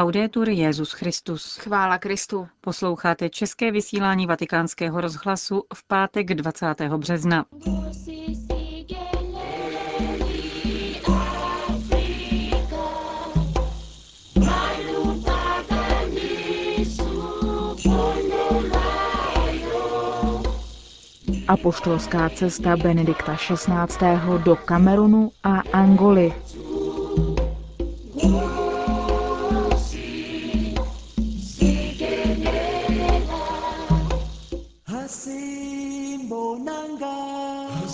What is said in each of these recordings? Laudetur Jesus Christus. Chvála Kristu. Posloucháte české vysílání Vatikánského rozhlasu v pátek 20. března. Apoštolská cesta Benedikta XVI. Do Kamerunu a Angoly.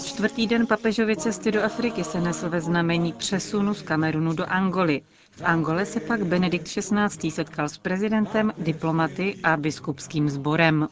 Čtvrtý den papežovy cesty do Afriky se nesl ve znamení přesunu z Kamerunu do Angoly. V Angole se pak Benedikt XVI. Setkal s prezidentem, diplomaty a biskupským sborem.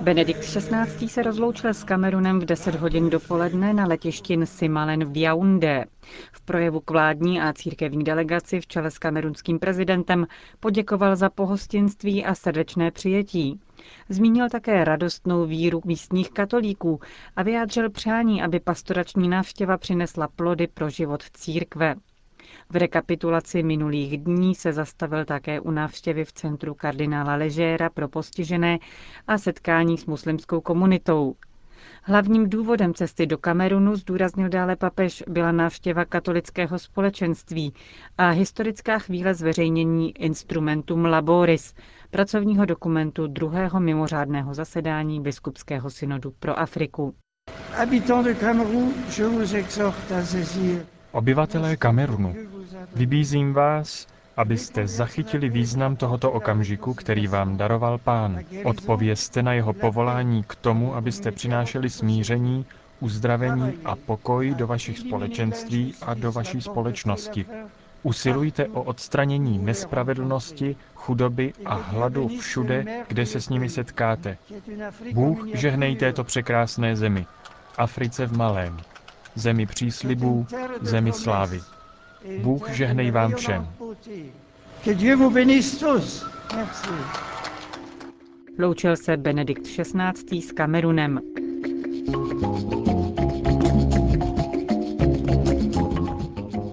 Benedikt XVI. Se rozloučil s Kamerunem v 10 hodin dopoledne na letišti Nsimalen v Yaoundé. V projevu k vládní a církevní delegaci v čele s kamerunským prezidentem poděkoval za pohostinství a srdečné přijetí. Zmínil také radostnou víru místních katolíků a vyjádřil přání, aby pastorační návštěva přinesla plody pro život církve. V rekapitulaci minulých dní se zastavil také u návštěvy v centru kardinála Ležéra pro postižené a setkání s muslimskou komunitou. Hlavním důvodem cesty do Kamerunu, zdůraznil dále papež, byla návštěva katolického společenství a historická chvíle zveřejnění Instrumentum Laboris, pracovního dokumentu druhého mimořádného zasedání biskupského synodu pro Afriku. Obyvatelé Kamerunu, vybízím vás, abyste zachytili význam tohoto okamžiku, který vám daroval Pán. Odpovězte na jeho povolání k tomu, abyste přinášeli smíření, uzdravení a pokoj do vašich společenství a do vaší společnosti. Usilujte o odstranění nespravedlnosti, chudoby a hladu všude, kde se s nimi setkáte. Bůh žehnej této překrásné zemi, Africe v malém. Zemi příslibů, zemi slávy. Bůh žehnej vám všem. Loučil se Benedikt XVI. S Kamerunem.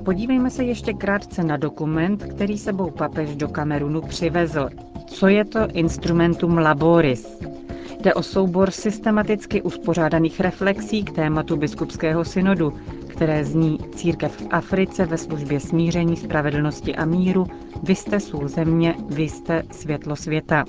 Podívejme se ještě krátce na dokument, který sebou papež do Kamerunu přivezl. Co je to Instrumentum Laboris? Jde o soubor systematicky uspořádaných reflexí k tématu biskupského synodu, které zní Církev v Africe ve službě smíření, spravedlnosti a míru, vy jste sůl země, vy jste světlo světa.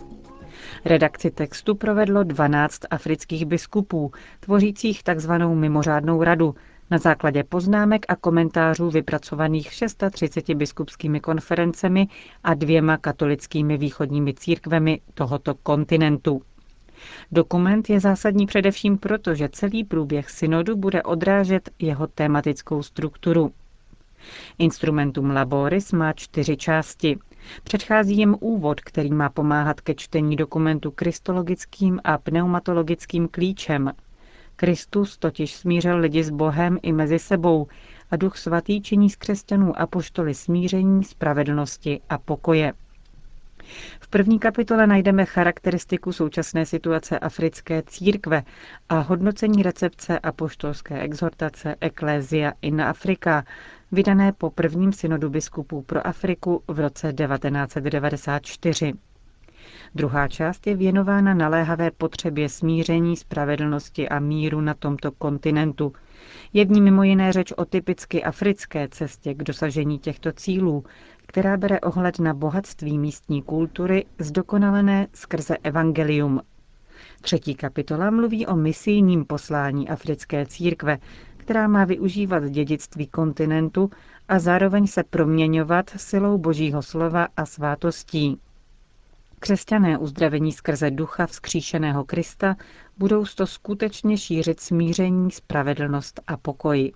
Redakci textu provedlo 12 afrických biskupů, tvořících tzv. Mimořádnou radu, na základě poznámek a komentářů vypracovaných 630 biskupskými konferencemi a 2 katolickými východními církvemi tohoto kontinentu. Dokument je zásadní především proto, že celý průběh synodu bude odrážet jeho tematickou strukturu. Instrumentum Laboris má 4 části. Předchází jim úvod, který má pomáhat ke čtení dokumentu kristologickým a pneumatologickým klíčem. Kristus totiž smířil lidi s Bohem i mezi sebou a Duch Svatý činí z křesťanů apoštoly smíření, spravedlnosti a pokoje. V první kapitole najdeme charakteristiku současné situace africké církve a hodnocení recepce apoštolské exhortace Ecclesia in Africa, vydané po prvním synodu biskupů pro Afriku v roce 1994. Druhá část je věnována naléhavé potřebě smíření, spravedlnosti a míru na tomto kontinentu. Je v ní mimo jiné řeč o typicky africké cestě k dosažení těchto cílů, která bere ohled na bohatství místní kultury zdokonalené skrze evangelium. Třetí kapitola mluví o misijním poslání africké církve, která má využívat dědictví kontinentu a zároveň se proměňovat silou Božího slova a svátostí. Křesťané uzdravení skrze ducha vzkříšeného Krista budou to skutečně šířit smíření, spravedlnost a pokoj.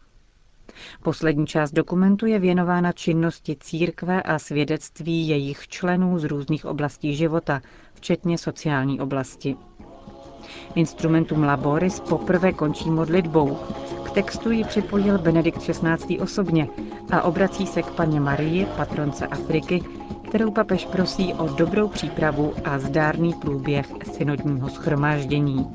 Poslední část dokumentu je věnována činnosti církve a svědectví jejich členů z různých oblastí života, včetně sociální oblasti. Instrumentum Laboris poprvé končí modlitbou. K textu ji připojil Benedikt XVI. Osobně a obrací se k paně Marii, patronce Afriky, kterou papež prosí o dobrou přípravu a zdárný průběh synodního shromáždění.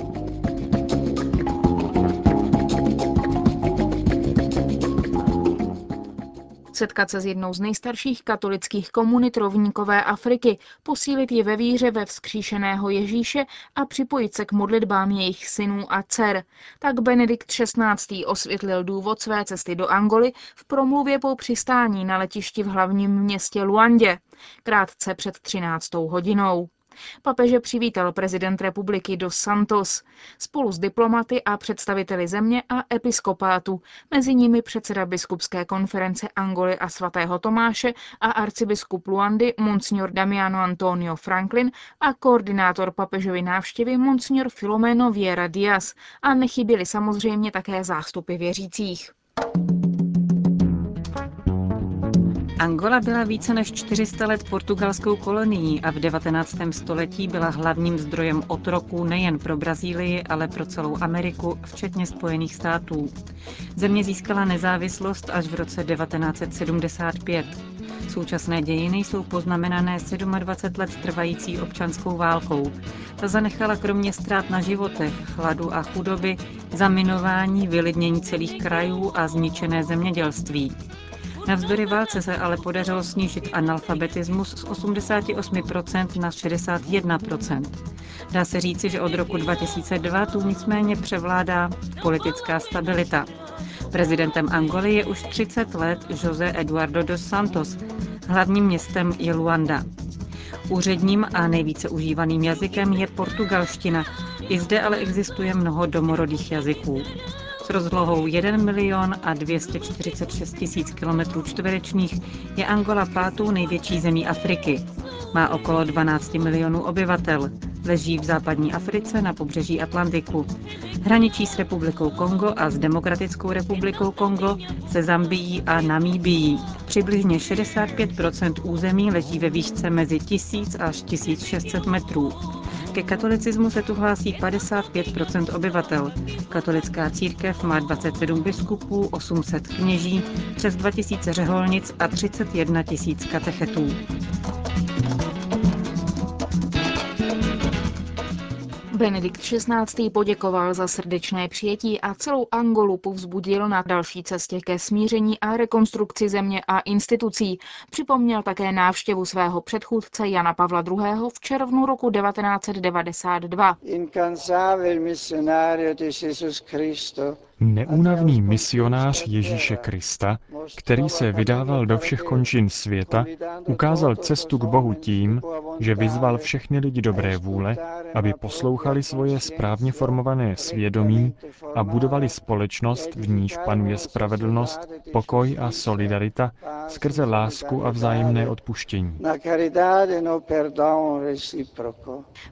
setkat se s jednou z nejstarších katolických komunit rovníkové Afriky, posílit ji ve víře ve vzkříšeného Ježíše a připojit se k modlitbám jejich synů a dcer. Tak Benedikt XVI. Osvětlil důvod své cesty do Angoly v promluvě po přistání na letišti v hlavním městě Luandě, krátce před 13. hodinou. Papeže přivítal prezident republiky dos Santos spolu s diplomaty a představiteli země a episkopátu, mezi nimi předseda biskupské konference Angoly a svatého Tomáše a arcibiskup Luandy Monsignor Damião António Franklin a koordinátor papežovy návštěvy Monsignor Filomeno Viera Dias, a nechyběli samozřejmě také zástupy věřících. Angola byla více než 400 let portugalskou kolonií a v 19. století byla hlavním zdrojem otroků nejen pro Brazílii, ale pro celou Ameriku, včetně Spojených států. Země získala nezávislost až v roce 1975. Současné dějiny jsou poznamenané 27 let trvající občanskou válkou. Ta zanechala kromě ztrát na životech, hladu a chudoby, zaminování, vylidnění celých krajů a zničené zemědělství. Navzdory válce se ale podařilo snížit analfabetismus z 88% na 61%. Dá se říci, že od roku 2002 tu nicméně převládá politická stabilita. Prezidentem Angoly je už 30 let José Eduardo dos Santos, hlavním městem je Luanda. Úředním a nejvíce užívaným jazykem je portugalština, i zde ale existuje mnoho domorodých jazyků. S rozlohou 1 246 000 km² je Angola pátou největší zemí Afriky. Má okolo 12 milionů obyvatel. Leží v západní Africe na pobřeží Atlantiku. Hraničí s Republikou Kongo a s Demokratickou republikou Kongo, se Zambií a Namíbií. Přibližně 65% území leží ve výšce mezi 1000 až 1600 metrů. Ke katolicismu se tu hlásí 55% obyvatel. Katolická církev má 27 biskupů, 800 kněží, přes 2000 řeholnic a 31 000 katechetů. Benedikt XVI. Poděkoval za srdečné přijetí a celou Angolu povzbudil na další cestě ke smíření a rekonstrukci země a institucí. Připomněl také návštěvu svého předchůdce Jana Pavla II. V červnu roku 1992. Neúnavný misionář Ježíše Krista, který se vydával do všech končin světa, ukázal cestu k Bohu tím, že vyzval všechny lidi dobré vůle, aby poslouchali svoje správně formované svědomí a budovali společnost, v níž panuje spravedlnost, pokoj a solidarita skrze lásku a vzájemné odpuštění.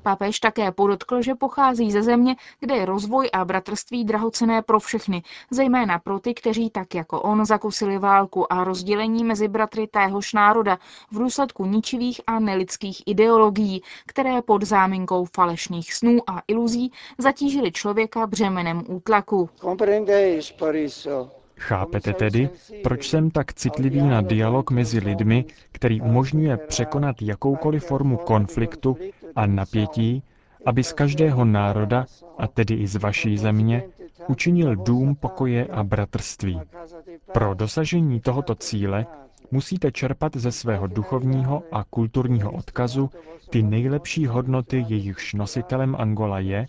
Papež také podotkl, že pochází ze země, kde je rozvoj a bratrství drahocenné pro všechny, zejména pro ty, kteří tak jako on zakusili válku a rozdělení mezi bratry téhož národa v důsledku ničivých a nelidských ideologií, které pod záminkou falešných snů a iluzí zatížily člověka břemenem útlaku. Chápete tedy, proč jsem tak citlivý na dialog mezi lidmi, který umožňuje překonat jakoukoliv formu konfliktu a napětí, aby z každého národa, a tedy i z vaší země, učinil dům pokoje a bratrství. Pro dosažení tohoto cíle musíte čerpat ze svého duchovního a kulturního odkazu ty nejlepší hodnoty, jejichž nositelem Angola je,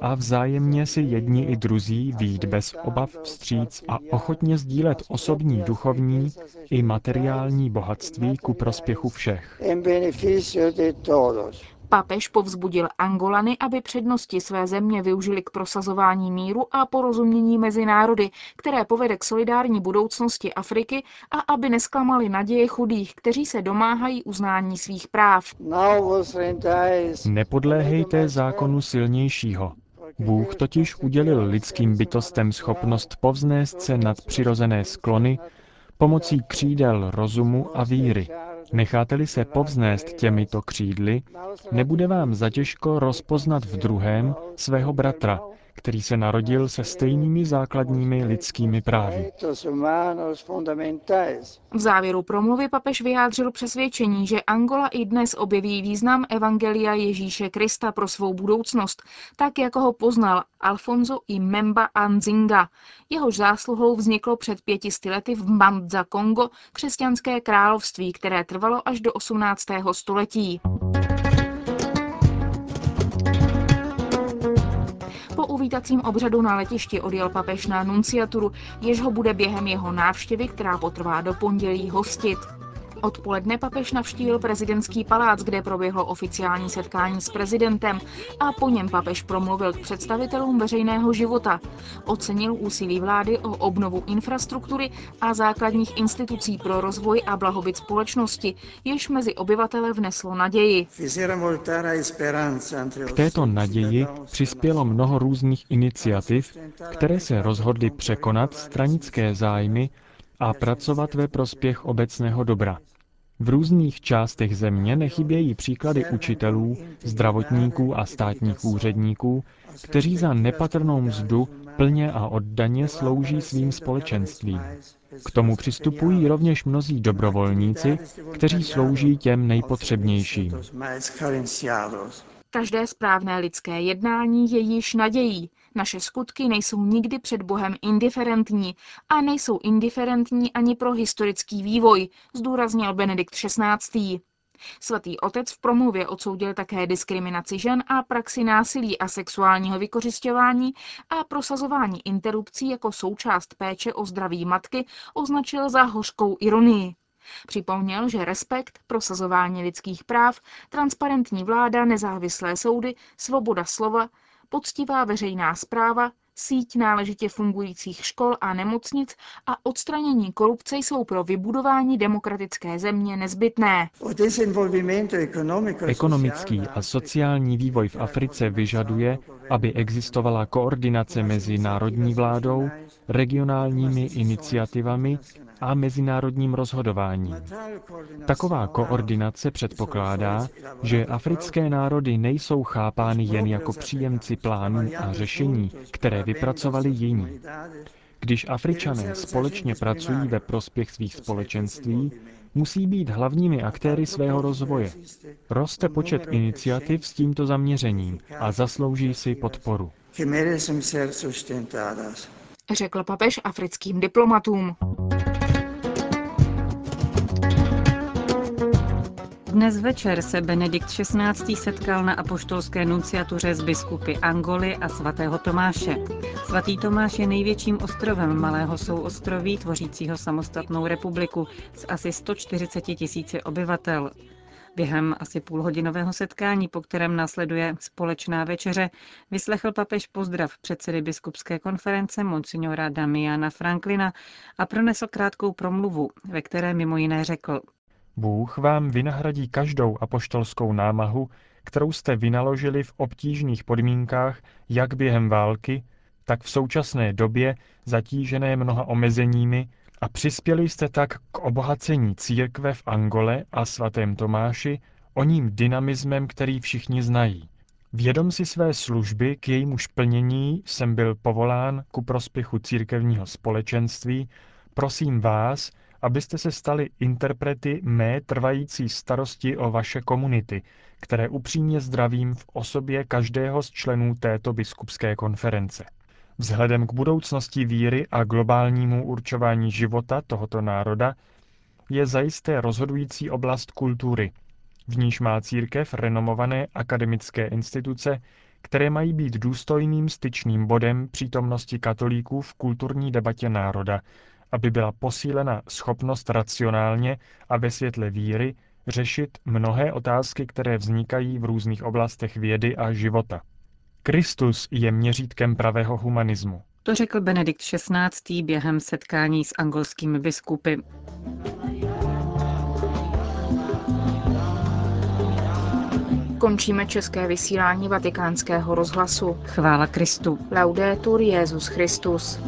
a vzájemně si jedni i druzí vyjít bez obav vstříc a ochotně sdílet osobní, duchovní i materiální bohatství ku prospěchu všech. Papež povzbudil Angolany, aby přednosti své země využili k prosazování míru a porozumění mezi národy, které povede k solidární budoucnosti Afriky, a aby nezklamali naděje chudých, kteří se domáhají uznání svých práv. Nepodléhejte zákonu silnějšího. Bůh totiž udělil lidským bytostem schopnost povznést se nad přirozené sklony pomocí křídel rozumu a víry. Necháte-li se povznést těmito křídly, nebude vám zatěžko rozpoznat v druhém svého bratra, který se narodil se stejnými základními lidskými právy. V závěru promluvy papež vyjádřil přesvědčení, že Angola i dnes objeví význam Evangelia Ježíše Krista pro svou budoucnost, tak jako ho poznal Alfonso i Memba a Nzinga. Jehož zásluhou vzniklo před 500 lety v Mambza Kongo křesťanské království, které trvalo až do 18. století. Po uvítacím obřadu na letišti odjel papež na nunciaturu, jež ho bude během jeho návštěvy, která potrvá do pondělí, hostit. Odpoledne papež navštívil prezidentský palác, kde proběhlo oficiální setkání s prezidentem, a po něm papež promluvil k představitelům veřejného života. Ocenil úsilí vlády o obnovu infrastruktury a základních institucí pro rozvoj a blahobyt společnosti, jež mezi obyvatele vneslo naději. K této naději přispělo mnoho různých iniciativ, které se rozhodly překonat stranické zájmy a pracovat ve prospěch obecného dobra. V různých částech země nechybějí příklady učitelů, zdravotníků a státních úředníků, kteří za nepatrnou mzdu plně a oddaně slouží svým společenstvím. K tomu přistupují rovněž mnozí dobrovolníci, kteří slouží těm nejpotřebnějším. Každé správné lidské jednání je již nadějí. Naše skutky nejsou nikdy před Bohem indiferentní a nejsou indiferentní ani pro historický vývoj, zdůraznil Benedikt XVI. Svatý otec v promluvě odsoudil také diskriminaci žen a praxi násilí a sexuálního vykořisťování a prosazování interrupcí jako součást péče o zdraví matky označil za hořkou ironii. Připomněl, že respekt, prosazování lidských práv, transparentní vláda, nezávislé soudy, svoboda slova, poctivá veřejná správa, síť náležitě fungujících škol a nemocnic a odstranění korupce jsou pro vybudování demokratické země nezbytné. Ekonomický a sociální vývoj v Africe vyžaduje, aby existovala koordinace mezi národní vládou, regionálními iniciativami a mezinárodním rozhodováním. Taková koordinace předpokládá, že africké národy nejsou chápány jen jako příjemci plánů a řešení, které vypracovali jiní. Když Afričané společně pracují ve prospěch svých společenství, musí být hlavními aktéry svého rozvoje. Roste počet iniciativ s tímto zaměřením a zaslouží si podporu, řekl papež africkým diplomatům. Dnes večer se Benedikt XVI. Setkal na apoštolské nunciatuře s biskupy Angoly a svatého Tomáše. Svatý Tomáš je největším ostrovem malého souostroví tvořícího samostatnou republiku s asi 140 000 obyvatel. Během asi půlhodinového setkání, po kterém následuje společná večeře, vyslechl papež pozdrav předsedy biskupské konference monsignora Damiána Franklina a pronesl krátkou promluvu, ve které mimo jiné řekl: Bůh vám vynahradí každou apoštolskou námahu, kterou jste vynaložili v obtížných podmínkách, jak během války, tak v současné době zatížené mnoha omezeními, a přispěli jste tak k obohacení církve v Angole a svatém Tomáši oním dynamismem, který všichni znají. Vědom si své služby, k jejímuž plnění jsem byl povolán ku prospěchu církevního společenství, prosím vás, abyste se stali interprety mé trvající starosti o vaše komunity, které upřímně zdravím v osobě každého z členů této biskupské konference. Vzhledem k budoucnosti víry a globálnímu určování života tohoto národa je zajisté rozhodující oblast kultury, v níž má církev renomované akademické instituce, které mají být důstojným styčným bodem přítomnosti katolíků v kulturní debatě národa, aby byla posílena schopnost racionálně a ve světle víry řešit mnohé otázky, které vznikají v různých oblastech vědy a života. Kristus je měřítkem pravého humanismu, to řekl Benedikt XVI. Během setkání s angolskými biskupy. Končíme české vysílání Vatikánského rozhlasu. Chvála Kristu. Laudetur Jesus Christus.